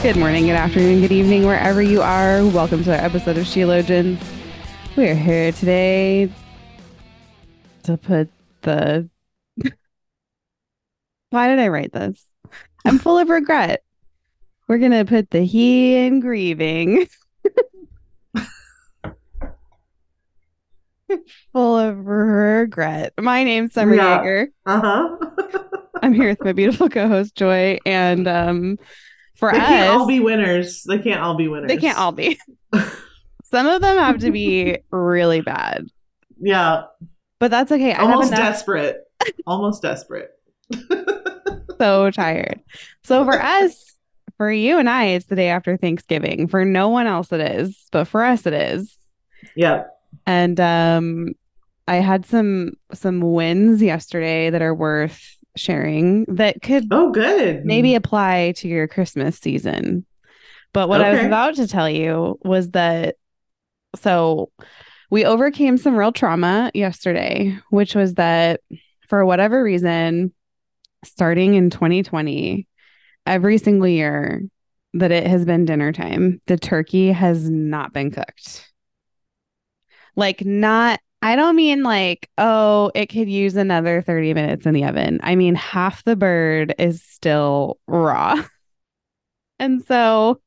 Good morning, good afternoon, good evening, wherever you are. Welcome to our episode of Sheologians. We're here today to put the... Why did I write this? I'm full of regret. We're going to put the he in grieving. Full of regret. My name's Summer Yeager. Uh-huh. I'm here with my beautiful co-host, Joy, and... They can't all be winners. They can't all be. Some of them have to be really bad. Yeah. But that's okay. Almost desperate. So tired. So for us, for you and I, it's the day after Thanksgiving. For no one else it is. But for us it is. Yeah. And I had some wins yesterday that are worth sharing that could maybe apply to your Christmas season. But what I was about to tell you was that so we overcame some real trauma yesterday, which was that for whatever reason, starting in 2020, every single year that it has been dinner time, the turkey has not been cooked. Like not I don't mean like, oh, it could use another 30 minutes in the oven. I mean, half the bird is still raw. And so,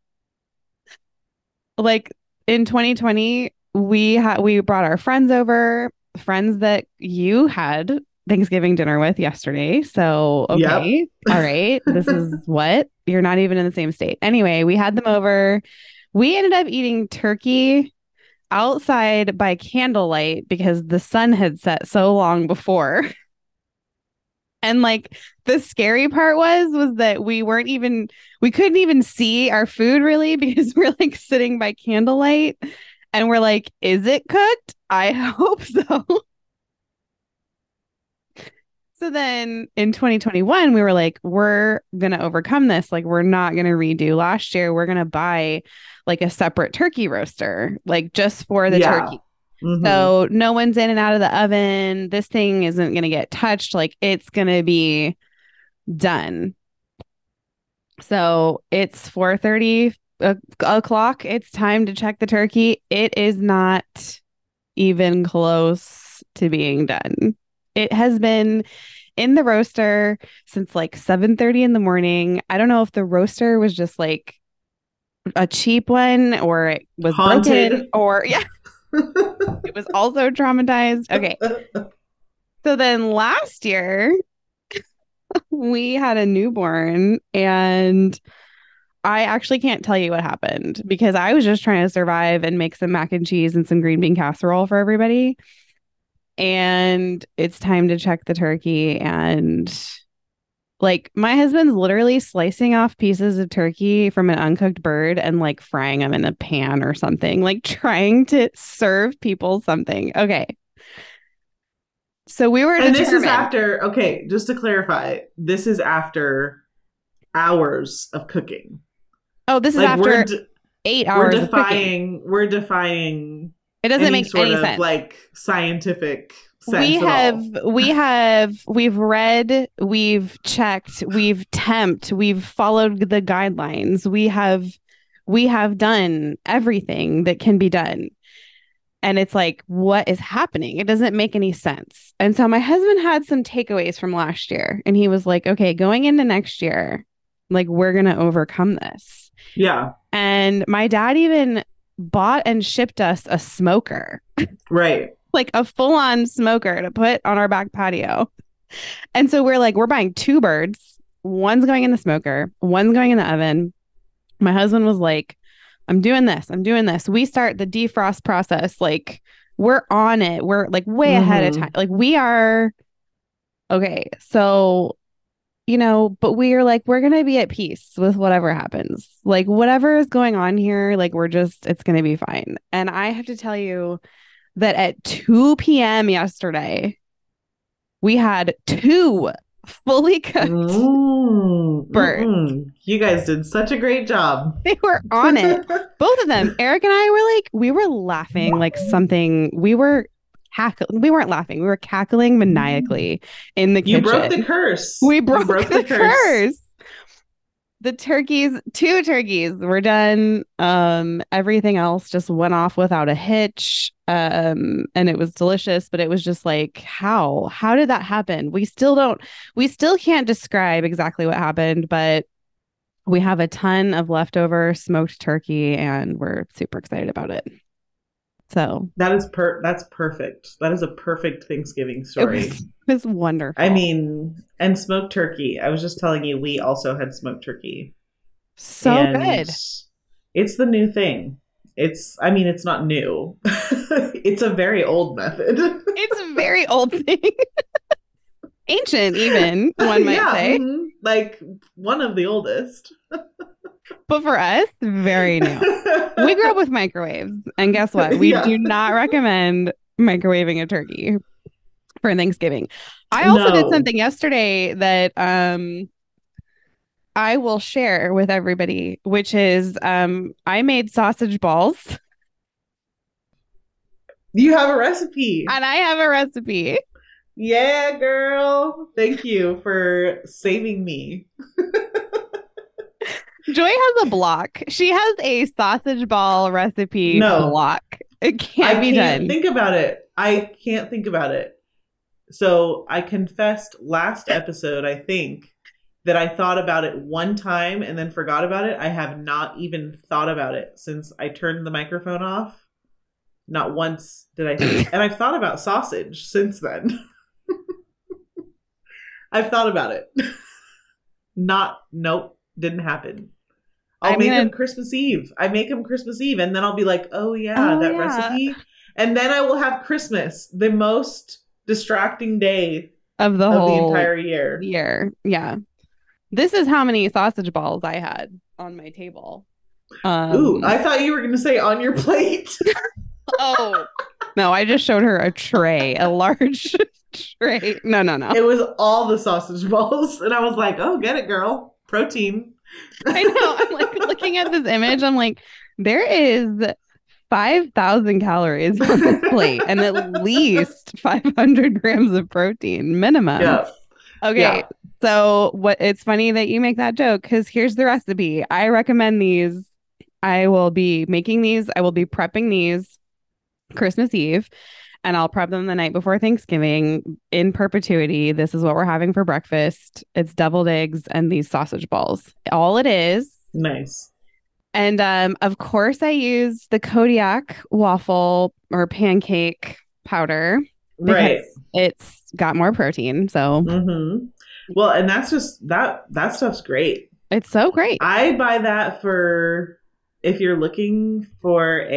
like, in 2020, we brought our friends over, friends that you had Thanksgiving dinner with yesterday. So, okay. Yep. All right. This is what? You're not even in the same state. Anyway, we had them over. We ended up eating turkey outside by candlelight because the sun had set so long before. And like the scary part was that we couldn't even see our food really because we're like sitting by candlelight and we're like, is it cooked? I hope so. So then in 2021, we were like, we're going to overcome this. Like, we're not going to redo last year. We're going to buy like a separate turkey roaster, like just for the turkey. Mm-hmm. So no one's in and out of the oven. This thing isn't going to get touched. Like it's going to be done. So it's 4:30 o'clock. It's time to check the turkey. It is not even close to being done. It has been in the roaster since like 7:30 in the morning. I don't know if the roaster was just like a cheap one or it was haunted or it was also traumatized. Okay. So then last year we had a newborn and I actually can't tell you what happened because I was just trying to survive and make some mac and cheese and some green bean casserole for everybody. And it's time to check the turkey. And like my husband's literally slicing off pieces of turkey from an uncooked bird and like frying them in a pan or something, like trying to serve people something. Okay. So we were. And this is after. Okay. Just to clarify, this is after hours of cooking. Oh, this is after 8 hours. We're defying. It doesn't make any sense. Like scientific sense. We've read, we've checked, we've temped, we've followed the guidelines. We have done everything that can be done. And it's like, what is happening? It doesn't make any sense. And so my husband had some takeaways from last year and he was like, okay, going into next year, like we're going to overcome this. Yeah. And my dad even bought and shipped us a smoker, right? Like a full-on smoker to put on our back patio. And so we're like, we're buying two birds. One's going in the smoker, one's going in the oven. My husband was like, I'm doing this. We start the defrost process. Like we're on it. We're like way ahead of time. Like we are. Okay. So you know, but we are like, we're going to be at peace with whatever happens. Like, whatever is going on here, like, we're just, it's going to be fine. And I have to tell you that at 2 p.m. yesterday, we had 2 fully cooked birds. Mm-hmm. You guys did such a great job. They were on it. Both of them. Eric and I were like, we were laughing like something. We were cackling. We weren't laughing. We were cackling maniacally in the kitchen. You broke the curse. We broke the curse. The turkeys, 2 turkeys were done. Everything else just went off without a hitch. And it was delicious, but it was just like, how did that happen? We still can't describe exactly what happened, but we have a ton of leftover smoked turkey and we're super excited about it. So that is that's perfect. That is a perfect Thanksgiving story. It was wonderful. I mean, and smoked turkey. I was just telling you, we also had smoked turkey. So good. It's the new thing. It's not new. It's a very old method. It's a very old thing. Ancient, even, one might say. Mm-hmm. Like one of the oldest. But for us, very new. We grew up with microwaves. And guess what? We do not recommend microwaving a turkey for Thanksgiving. I also did something yesterday that I will share with everybody, which is I made sausage balls. You have a recipe. And I have a recipe. Yeah, girl. Thank you for saving me. Joy has a block. She has a sausage ball recipe block. It can't be done. I can't think about it. So I confessed last episode, I think, that I thought about it one time and then forgot about it. I have not even thought about it since I turned the microphone off. Not once did I think. And I've thought about sausage since then. I've thought about it. Nope. Didn't happen. I make them Christmas Eve, and then I'll be like, recipe. And then I will have Christmas, the most distracting day of the entire year. Yeah. This is how many sausage balls I had on my table. Ooh, I thought you were going to say on your plate. Oh, no, I just showed her a tray, a large tray. No. It was all the sausage balls, and I was like, oh, get it, girl. Protein. I know. I'm like looking at this image. I'm like, there is 5,000 calories on this plate and at least 500 grams of protein minimum. Yeah. Okay. Yeah. So it's funny that you make that joke because here's the recipe. I recommend these. I will be making these. I will be prepping these Christmas Eve. And I'll prep them the night before Thanksgiving in perpetuity. This is what we're having for breakfast. It's deviled eggs and these sausage balls. All it is. Nice. And of course, I used the Kodiak waffle or pancake powder. Right. It's got more protein. So. Mm-hmm. Well, and that's just that stuff's great. It's so great. I buy that for if you're looking for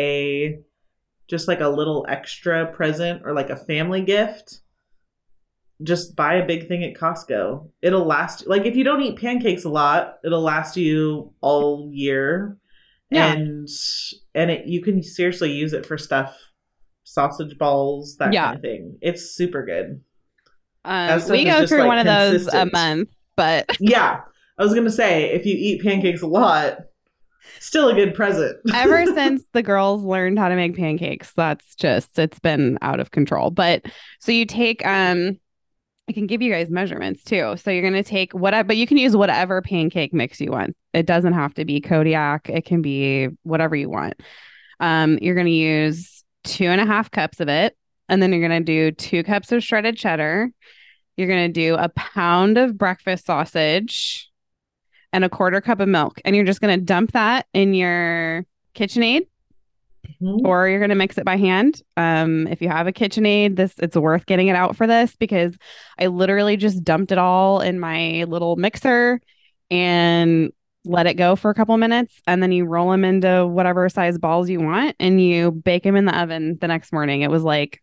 just like a little extra present or like a family gift, just buy a big thing at Costco. It'll last. Like if you don't eat pancakes a lot, it'll last you all year. Yeah. And you can seriously use it for stuff, sausage balls, that kind of thing. It's super good. We go through like one consistent of those a month, but yeah, I was going to say, if you eat pancakes a lot, still a good present. Ever since the girls learned how to make pancakes, it's been out of control. But so you take, I can give you guys measurements too. So you're going to take whatever, but you can use whatever pancake mix you want. It doesn't have to be Kodiak. It can be whatever you want. You're going to use 2.5 cups of it. And then you're going to do 2 cups of shredded cheddar. You're going to do a pound of breakfast sausage and a 1/4 cup of milk. And you're just going to dump that in your KitchenAid, or you're going to mix it by hand. If you have a KitchenAid, it's worth getting it out for this because I literally just dumped it all in my little mixer and let it go for a couple minutes. And then you roll them into whatever size balls you want and you bake them in the oven the next morning. It was like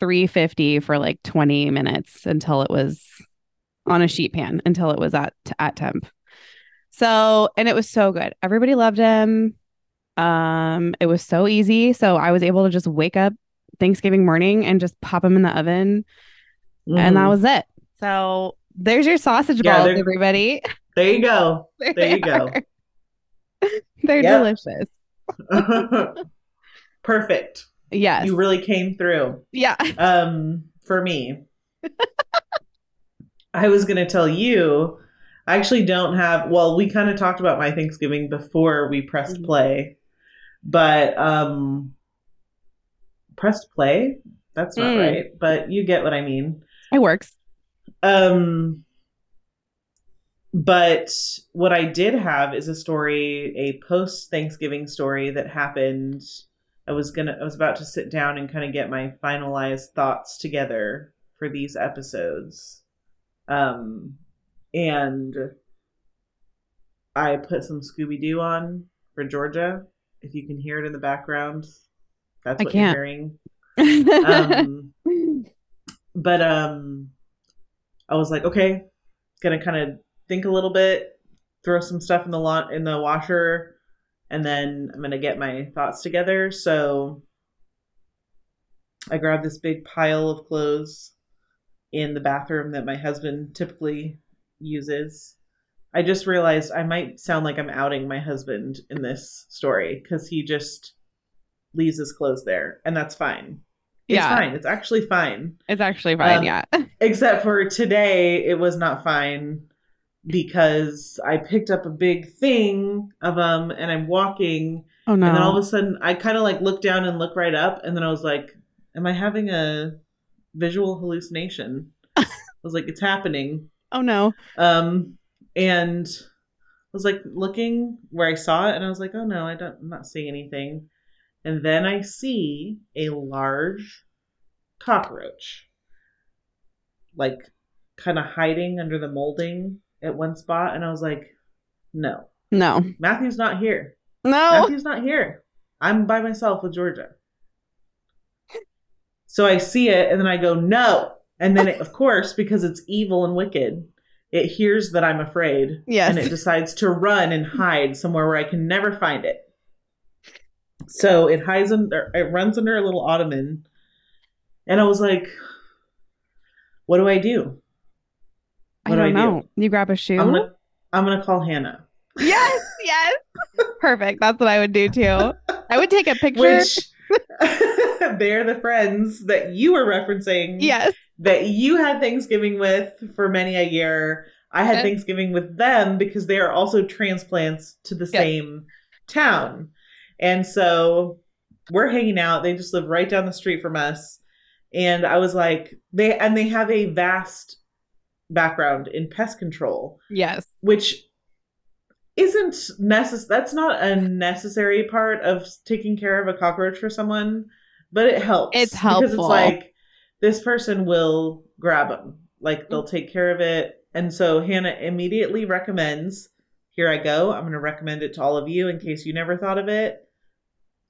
350 for like 20 minutes until it was on a sheet pan until it was at temp. So, and it was so good. Everybody loved him. It was so easy. So I was able to just wake up Thanksgiving morning and just pop them in the oven. Mm. And that was it. So there's your sausage balls, everybody. There you go. There you go. They're delicious. Perfect. Yes. You really came through. Yeah. For me, I was going to tell you, I actually don't have, well, we kind of talked about my Thanksgiving before we pressed play, but pressed play? That's not right, but you get what I mean. It works. But what I did have is a story, a post-Thanksgiving story that happened. I was about to sit down and kind of get my finalized thoughts together for these episodes. And I put some Scooby-Doo on for Georgia. If you can hear it in the background, that's what you're hearing. But I was like, okay, gonna kind of think a little bit, throw some stuff in the washer, and then I'm gonna get my thoughts together. So I grabbed this big pile of clothes in the bathroom that my husband typically uses. I just realized I might sound like I'm outing my husband in this story because he just leaves his clothes there, and that's fine. It's fine. It's actually fine. Yeah. Except for today, it was not fine because I picked up a big thing of them and I'm walking. Oh no. And then all of a sudden I kind of like look down and look right up. And then I was like, am I having a visual hallucination? I was like, it's happening. Oh no. And I was like looking where I saw it and I was like, oh no, I'm not seeing anything. And then I see a large cockroach, like kind of hiding under the molding at one spot. And I was like, no, Matthew's not here. No, Matthew's not here. I'm by myself with Georgia. So I see it and then I go, no. And then it, of course, because it's evil and wicked, it hears that I'm afraid. Yes. And it decides to run and hide somewhere where I can never find it. So it hides under, it runs under a little ottoman, and I was like, "What do I do? What do I do? You grab a shoe. I'm gonna call Hannah." Yes, yes, perfect. That's what I would do too. I would take a picture. They're the friends that you were referencing. Yes, that you had Thanksgiving with for many a year. I had Thanksgiving with them because they are also transplants to the same town. And so we're hanging out. They just live right down the street from us. And I was like, they have a vast background in pest control. Yes. Which isn't necessary. That's not a necessary part of taking care of a cockroach for someone, but it helps. It's helpful. Because it's like, this person will grab them. Like, they'll take care of it. And so Hannah immediately recommends, here I go, I'm going to recommend it to all of you in case you never thought of it,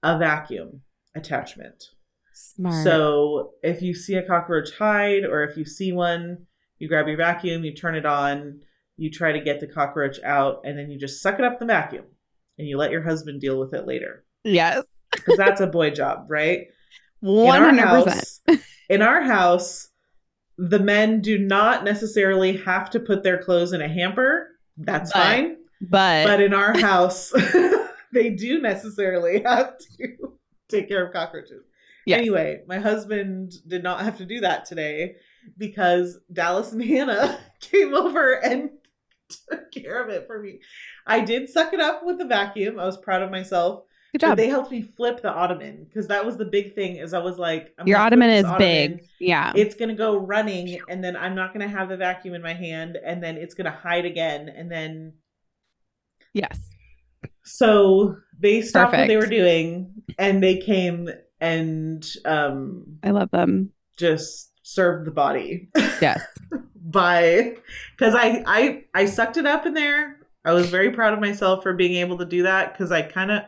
a vacuum attachment. Smart. So if you see a cockroach hide, or if you see one, you grab your vacuum, you turn it on, you try to get the cockroach out, and then you just suck it up the vacuum and you let your husband deal with it later. Yes. Because that's a boy job, right? 100%. In our house, the men do not necessarily have to put their clothes in a hamper. That's fine. But in our house, they do necessarily have to take care of cockroaches. Yes. Anyway, my husband did not have to do that today because Dallas and Hannah came over and took care of it for me. I did suck it up with the vacuum. I was proud of myself. Good job. But they helped me flip the ottoman because that was the big thing is I was like, your ottoman is big. Yeah. It's going to go running and then I'm not going to have the vacuum in my hand and then it's going to hide again and then... Yes. So they stopped what they were doing and they came and I love them. Just served the body. Yes. Because I sucked it up in there. I was very proud of myself for being able to do that because I kind of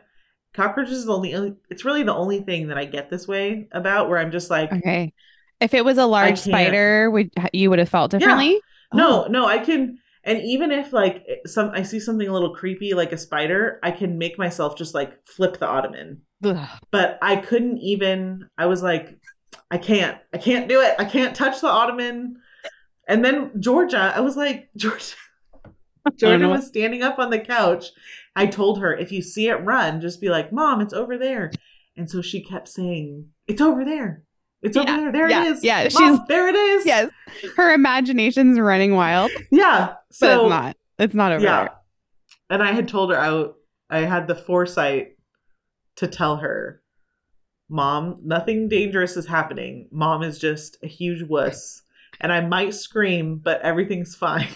cockroaches is it's really the only thing that I get this way about where I'm just like, okay. If it was a large spider, you would have felt differently. Yeah. No, I can. And even if like I see something a little creepy, like a spider, I can make myself just like flip the ottoman. Ugh. But I was like, I can't do it. I can't touch the ottoman. And then Georgia was standing up on the couch. I told her, if you see it run, just be like, Mom, it's over there. And so she kept saying, it's over there. It's over there. There it is. Yeah, Mom, there it is. Yes. Her imagination's running wild. Yeah. So it's not over there. And I had told her I had the foresight to tell her, Mom, nothing dangerous is happening. Mom is just a huge wuss. And I might scream, but everything's fine.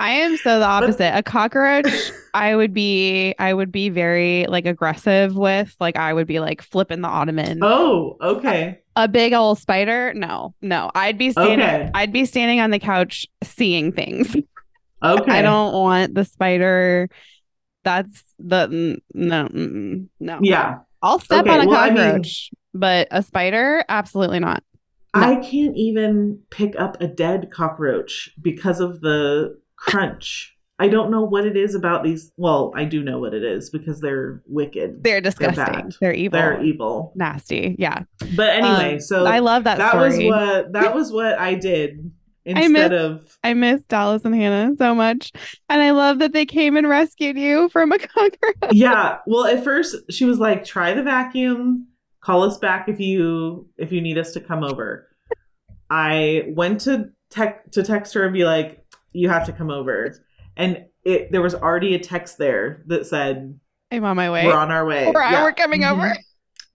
I am so the opposite. A cockroach, I would be very like aggressive with, like I would be like flipping the ottoman. Oh, okay. A big old spider? No. I'd be standing on the couch seeing things. Okay. I don't want the spider. That's the no. Yeah. I'll step on a cockroach, but a spider? Absolutely not. No. I can't even pick up a dead cockroach because of the crunch. I don't know what it is about these. Well, I do know what it is because they're wicked. They're disgusting. They're bad. They're evil. Nasty. Yeah. But anyway, so I love that story. That was what I did I miss Dallas and Hannah so much. And I love that they came and rescued you from a cockroach. Yeah. Well, at first she was like, try the vacuum. Call us back if you need us to come over. I went to text her and be like, you have to come over. And there was already a text there that said, I'm on my way. We're on our way. We're coming over.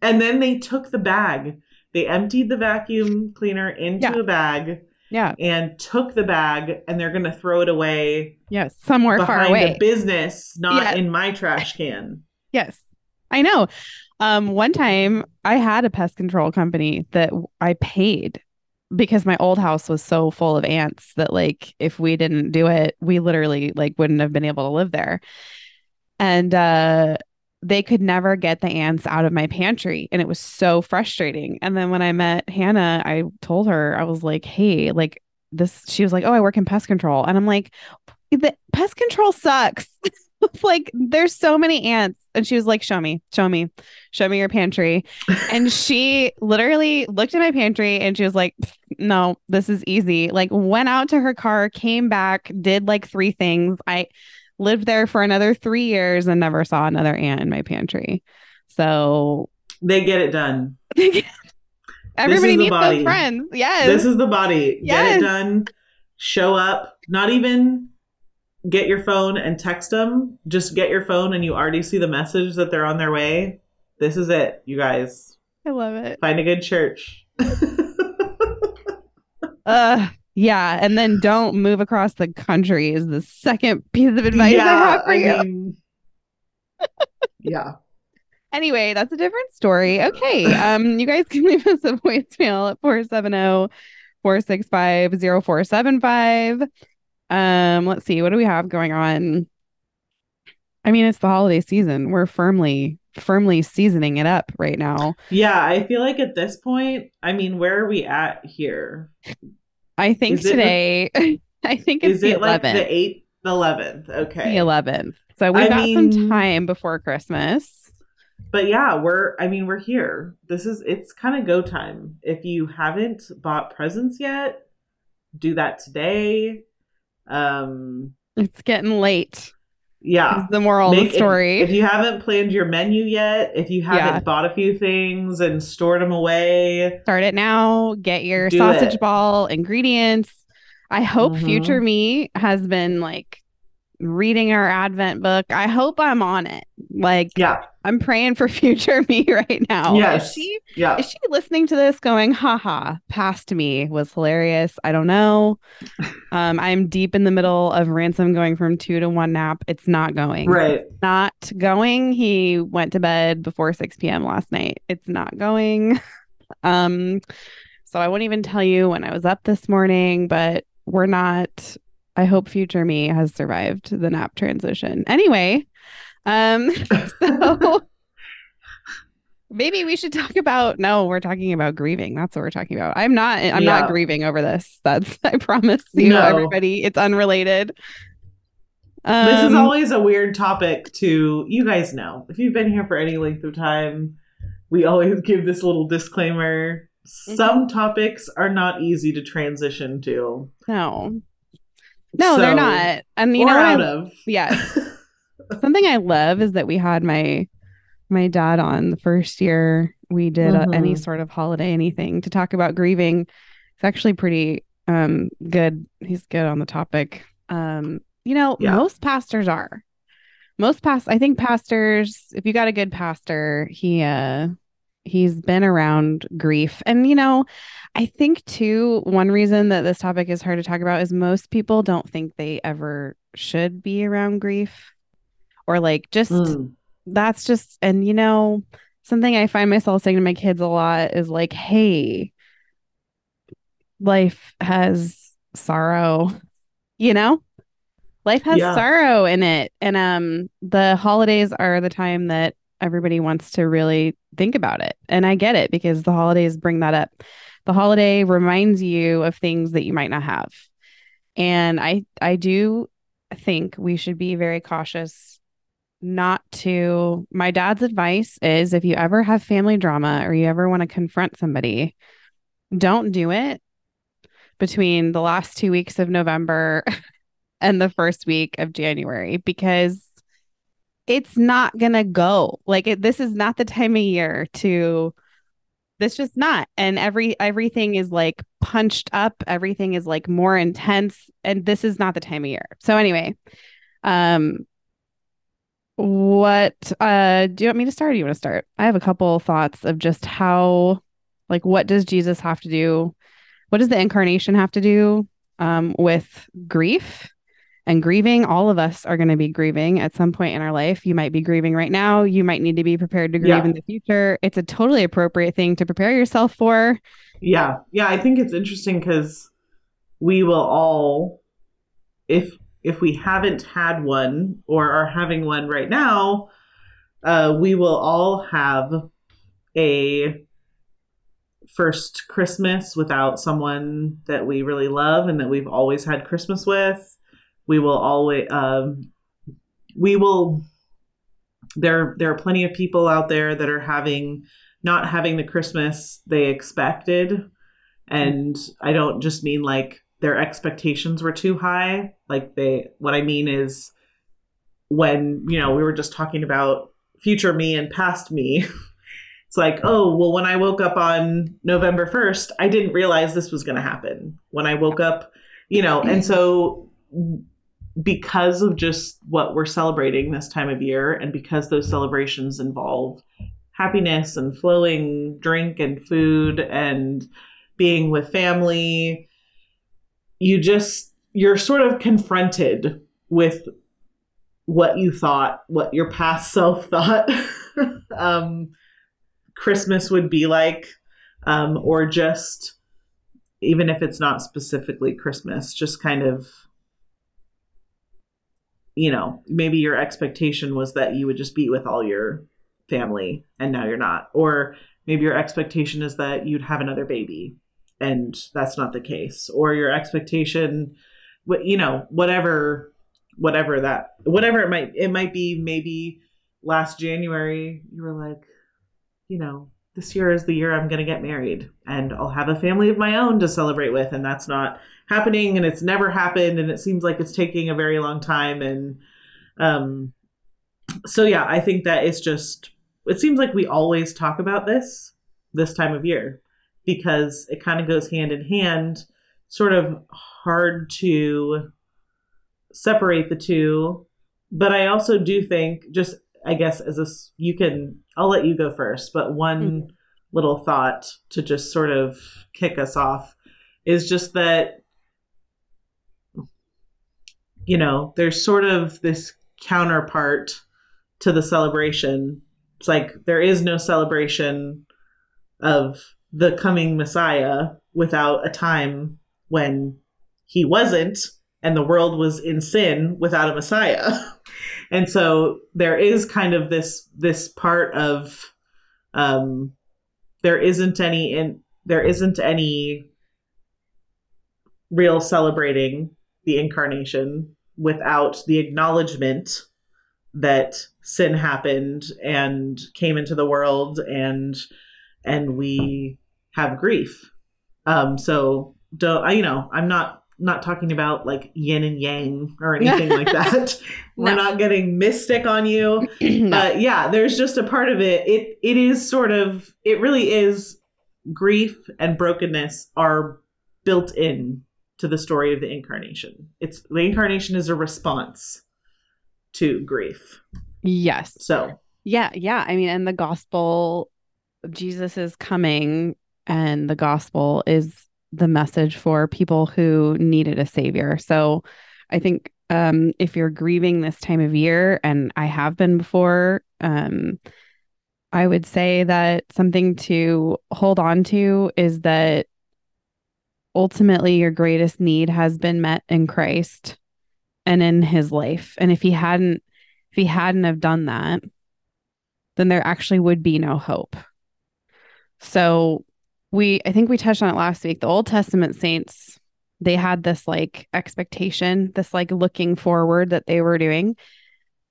And then they took the bag. They emptied the vacuum cleaner into a bag. Yeah. And took the bag, and they're going to throw it away. Yes. Somewhere far away. Behind a business, not in my trash can. Yes. I know. One time I had a pest control company that I paid because my old house was so full of ants that like if we didn't do it, we literally like wouldn't have been able to live there. And they could never get the ants out of my pantry. And it was so frustrating. And then when I met Hannah, I told her, I was like, hey, like this, she was like, oh, I work in pest control. And I'm like, the pest control sucks. It's like, there's so many ants. And she was like, show me your pantry. And she literally looked at my pantry and she was like, no, this is easy. Like went out to her car, came back, did like three things. I lived there for another 3 years and never saw another ant in my pantry. So they get it done. Everybody needs those friends. Yes. This is the body. Yes. Get it done. Show up. Not even... Get your phone and text them. Just get your phone and you already see the message that they're on their way. This is it, you guys. I love it. Find a good church. Yeah, and then don't move across the country is the second piece of advice I have for you. Mean, yeah. Anyway, that's a different story. Okay, you guys can leave us a voicemail at 470-465-0475. Let's see. What do we have going on? I mean, it's the holiday season. We're firmly seasoning it up right now. Yeah. I feel like at this point, I mean, where are we at here? I think it's the 11th. Like the 11th. Okay. The 11th. So we've got some time before Christmas. But yeah, we're here. It's kind of go time. If you haven't bought presents yet, do that today. It's getting late. Yeah. The moral of the story. If you haven't planned your menu yet, if you haven't bought a few things and stored them away. Start it now. Get your sausage ball ingredients. I hope future me has been like reading our Advent book. I hope I'm on it. Like, yeah. I'm praying for future me right now. Yes. Is she listening to this going, haha, past me was hilarious. I don't know. I'm deep in the middle of Ransom going from 2 to 1 nap. It's not going. Right. It's not going. He went to bed before 6 p.m. last night. It's not going. So I won't even tell you when I was up this morning, but we're not. I hope future me has survived the nap transition. Anyway. So Maybe we should talk about, no, we're talking about grieving. That's what we're talking about. I'm not grieving over this. That's, I promise you, everybody, it's unrelated. This is always a weird topic to, you guys know, if you've been here for any length of time, we always give this little disclaimer. Mm-hmm. Some topics are not easy to transition to. No, so, they're not. And you know, yes. Something I love is that we had my dad on the first year we did any sort of holiday, anything to talk about grieving. It's actually pretty good. He's good on the topic. Most pastors are. I think pastors, if you got a good pastor, he's been around grief. And, you know, I think too, one reason that this topic is hard to talk about is most people don't think they ever should be around grief, or like just that's just, and you know, something I find myself saying to my kids a lot is like, hey, life has sorrow, you know? Life has sorrow in it. And the holidays are the time that everybody wants to really think about it. And I get it, because the holidays bring that up. The holiday reminds you of things that you might not have. And I do think we should be very cautious not to. My dad's advice is, if you ever have family drama or you ever want to confront somebody, don't do it between the last 2 weeks of November and the first week of January, because it's not going to go. Like this is not the time of year to, this just not. And everything is like punched up. Everything is like more intense, and this is not the time of year. So anyway, what, do you want me to start? Or do you want to start? I have a couple thoughts of just how, like, what does Jesus have to do? What does the incarnation have to do with grief? And grieving, all of us are going to be grieving at some point in our life. You might be grieving right now. You might need to be prepared to grieve in the future. It's a totally appropriate thing to prepare yourself for. Yeah. Yeah. I think it's interesting because we will all, if we haven't had one or are having one right now, we will all have a first Christmas without someone that we really love and that we've always had Christmas with. We will always, there are plenty of people out there that are not having the Christmas they expected. And I don't just mean like their expectations were too high. What I mean is, when, you know, we were just talking about future me and past me. It's like, oh, well, when I woke up on November 1st, I didn't realize this was going to happen when I woke up, you know, and so, because of just what we're celebrating this time of year, and because those celebrations involve happiness and flowing drink and food and being with family, you're sort of confronted with what your past self thought Christmas would be like, or just, even if it's not specifically Christmas, just kind of, you know, maybe your expectation was that you would just be with all your family and now you're not. Or maybe your expectation is that you'd have another baby and that's not the case. Or your expectation, you know, whatever it might be, maybe last January you were like, you know, this year is the year I'm going to get married and I'll have a family of my own to celebrate with. And that's not happening, and it's never happened. And it seems like it's taking a very long time. And so, yeah, I think that it's just, it seems like we always talk about this time of year, because it kind of goes hand in hand, sort of hard to separate the two. But I also do think, just, I guess, I'll let you go first, but one little thought to just sort of kick us off is just that, you know, there's sort of this counterpart to the celebration. It's like, there is no celebration of the coming Messiah without a time when he wasn't, and the world was in sin without a Messiah. And so there is kind of this part of There isn't any real celebrating the incarnation without the acknowledgement that sin happened and came into the world, and we have grief. I'm not talking about like yin and yang or anything like that. We're not getting mystic on you. But yeah, there's just a part of it. It really is grief and brokenness are built in to the story of the incarnation. The incarnation is a response to grief. Yes. So yeah. I mean, and the gospel of Jesus is coming, and the gospel is the message for people who needed a savior. So I think if you're grieving this time of year, and I have been before, I would say that something to hold on to is that ultimately your greatest need has been met in Christ and in his life. And if he hadn't have done that, then there actually would be no hope. So I think we touched on it last week. The Old Testament saints, they had this like expectation, this like looking forward that they were doing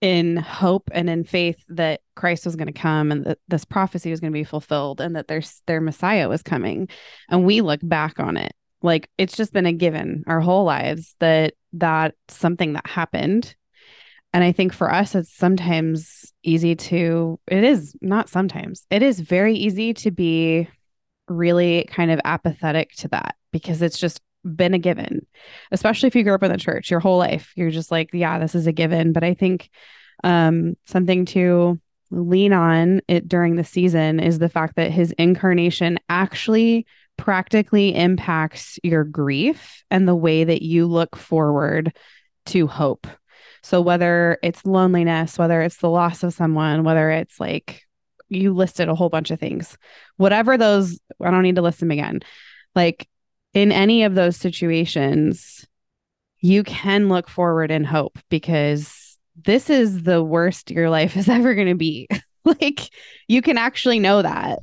in hope and in faith that Christ was going to come, and that this prophecy was going to be fulfilled, and that their Messiah was coming. And we look back on it like it's just been a given our whole lives that's something that happened. And I think for us, it is very easy to be really kind of apathetic to that, because it's just been a given, especially if you grew up in the church your whole life. You're just like, yeah, this is a given. But I think something to lean on it during the season is the fact that his incarnation actually practically impacts your grief and the way that you look forward to hope. So whether it's loneliness, whether it's the loss of someone, whether it's like, you listed a whole bunch of things, whatever those, I don't need to list them again. Like in any of those situations, you can look forward in hope, because this is the worst your life is ever going to be. Like you can actually know that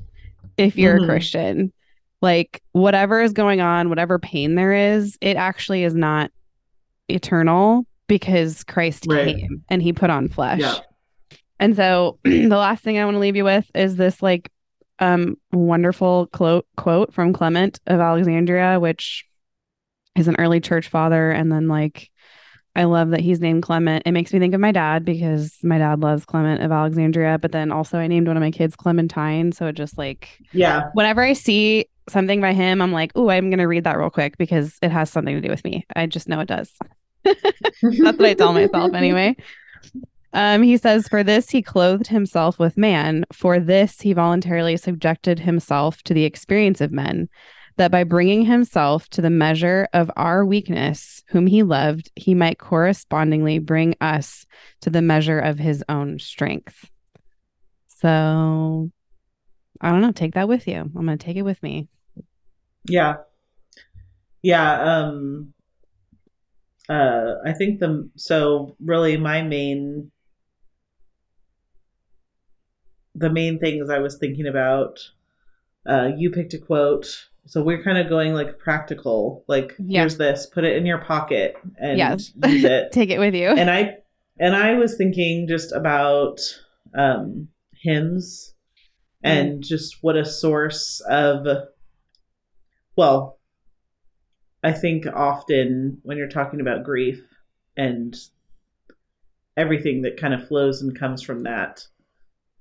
if you're a Christian, like whatever is going on, whatever pain there is, it actually is not eternal, because Christ came and he put on flesh. Yeah. And so the last thing I want to leave you with is this like wonderful quote from Clement of Alexandria, which is an early church father. And then like, I love that he's named Clement. It makes me think of my dad, because my dad loves Clement of Alexandria. But then also I named one of my kids Clementine. So it just like, whenever I see something by him, I'm like, ooh, I'm going to read that real quick because it has something to do with me. I just know it does. That's what I tell myself anyway. He says, for this, he clothed himself with man. For this, he voluntarily subjected himself to the experience of men, that by bringing himself to the measure of our weakness, whom he loved, he might correspondingly bring us to the measure of his own strength. So I don't know. Take that with you. I'm going to take it with me. Yeah. Yeah. I think really the main things I was thinking about, you picked a quote. So we're kind of going like practical, like here's this, put it in your pocket and use it. Take it with you. And I was thinking just about, hymns and just what a source of, well, I think often when you're talking about grief and everything that kind of flows and comes from that,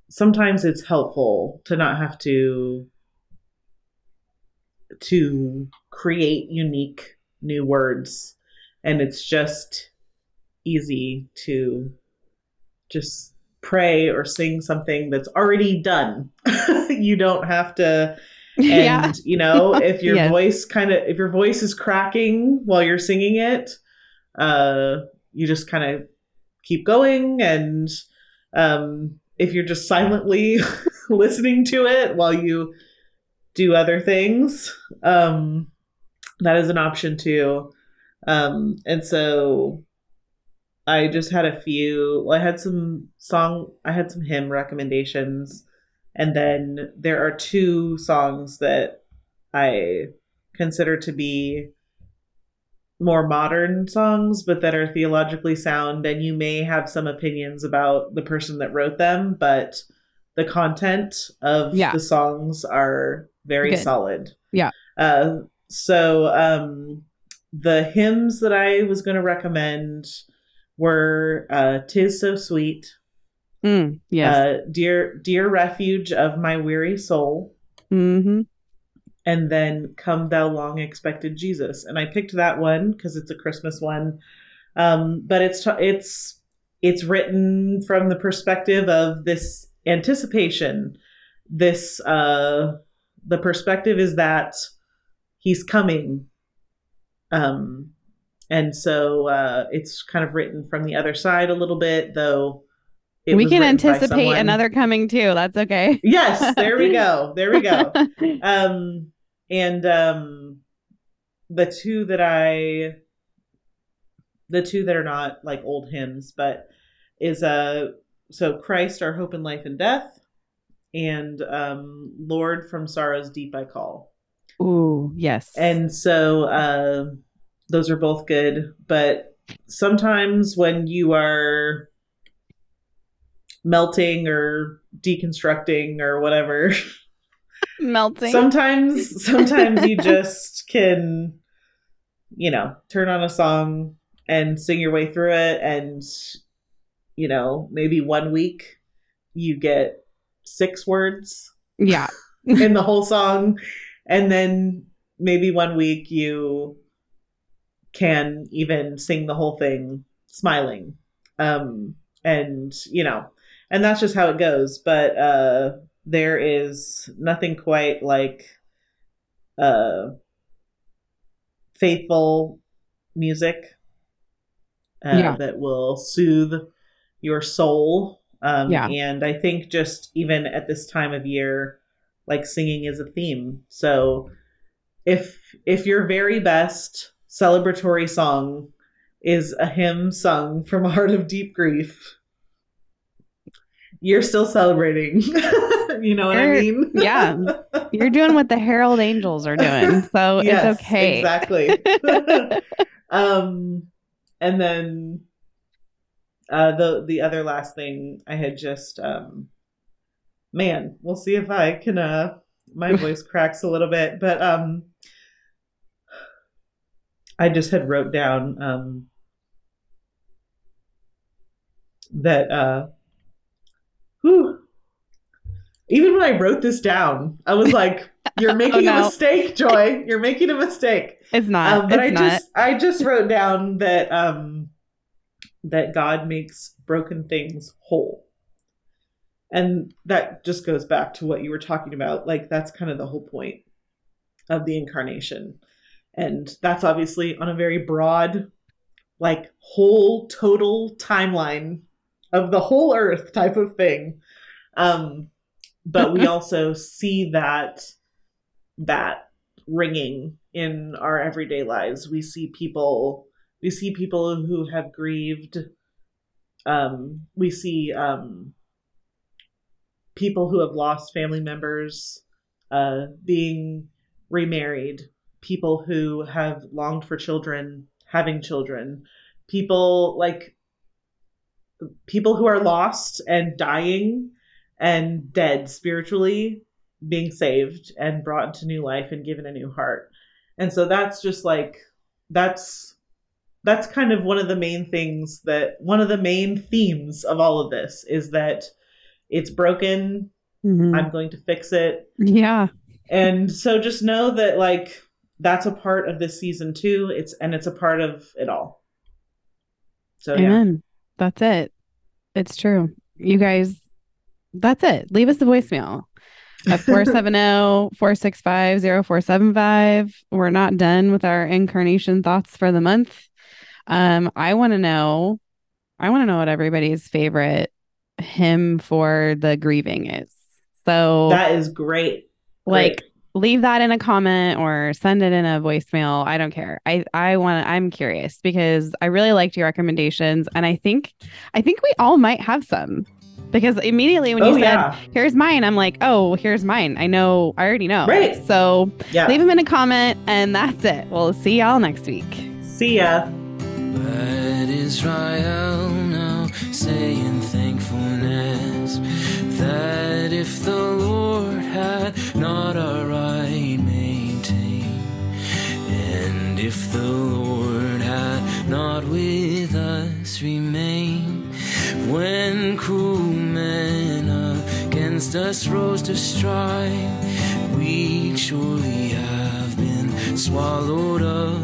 sometimes it's helpful to not have to create unique new words. And it's just easy to just pray or sing something that's already done. You don't have to. And, if your voice is cracking while you're singing it, you just kind of keep going. And if you're just silently listening to it while you do other things, that is an option too. And so I just had some hymn recommendations. And then there are two songs that I consider to be more modern songs, but that are theologically sound. And you may have some opinions about the person that wrote them, but the content of the songs are very solid. Yeah. So the hymns that I was going to recommend were "'Tis So Sweet," "Dear Refuge of My Weary Soul," and then "Come Thou Long Expected Jesus." And I picked that one because it's a Christmas one, but it's written from the perspective of this anticipation. This the perspective is that he's coming. And so it's kind of written from the other side a little bit, though. We can anticipate another coming too. That's okay. Yes. There we go. And the two that are not like old hymns, but is so "Christ, Our Hope in Life and Death," and "Lord, From Sorrow's Deep I Call." Ooh, yes. And so those are both good, but sometimes when you are melting or deconstructing or whatever, sometimes you just can, turn on a song and sing your way through it. And, maybe one week you get 6 words in the whole song. And then maybe one week you can even sing the whole thing smiling. And that's just how it goes. But there is nothing quite like faithful music that will soothe your soul. And I think just even at this time of year, like singing is a theme. So if your very best celebratory song is a hymn sung from a heart of deep grief, you're still celebrating. You know what I mean? Yeah. You're doing what the Herald Angels are doing. So yes, it's okay. Exactly. And then the other last thing I had just man, we'll see if I can, my voice cracks a little bit, but, I just had wrote down, that, even when I wrote this down, I was like, you're making a mistake, Joy. You're making a mistake. It's not, but it's I just wrote down that, that God makes broken things whole. And that just goes back to what you were talking about. Like, that's kind of the whole point of the incarnation. And that's obviously on a very broad, like, whole total timeline of the whole earth type of thing. But we also see that ringing in our everyday lives. We see people who have grieved. We see, people who have lost family members, being remarried, people who have longed for children, having children, people who are lost and dying and dead spiritually, being saved and brought into new life and given a new heart. And so that's just like, that's kind of one of the main themes of all of this is that it's broken. Mm-hmm. I'm going to fix it. Yeah. And so just know that like, that's a part of this season too. It's a part of it all. So Amen. Yeah, that's it. It's true. You guys, that's it. Leave us a voicemail at 470-465-0475. We're not done with our incarnation thoughts for the month. I want to know what everybody's favorite hymn for the grieving is. So that is great. Like, leave that in a comment or send it in a voicemail. I don't care. I'm curious because I really liked your recommendations, and I think we all might have some. Because immediately when you said, here's mine, I'm like, oh, here's mine. I know. I already know. Right. So leave them in a comment, and that's it. We'll see y'all next week. See ya. But Israel now saying thankfulness, that if the Lord had not our right maintained, and if the Lord had not with us remained, when cruel men against us rose to strive, we'd surely have been swallowed up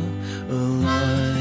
alive.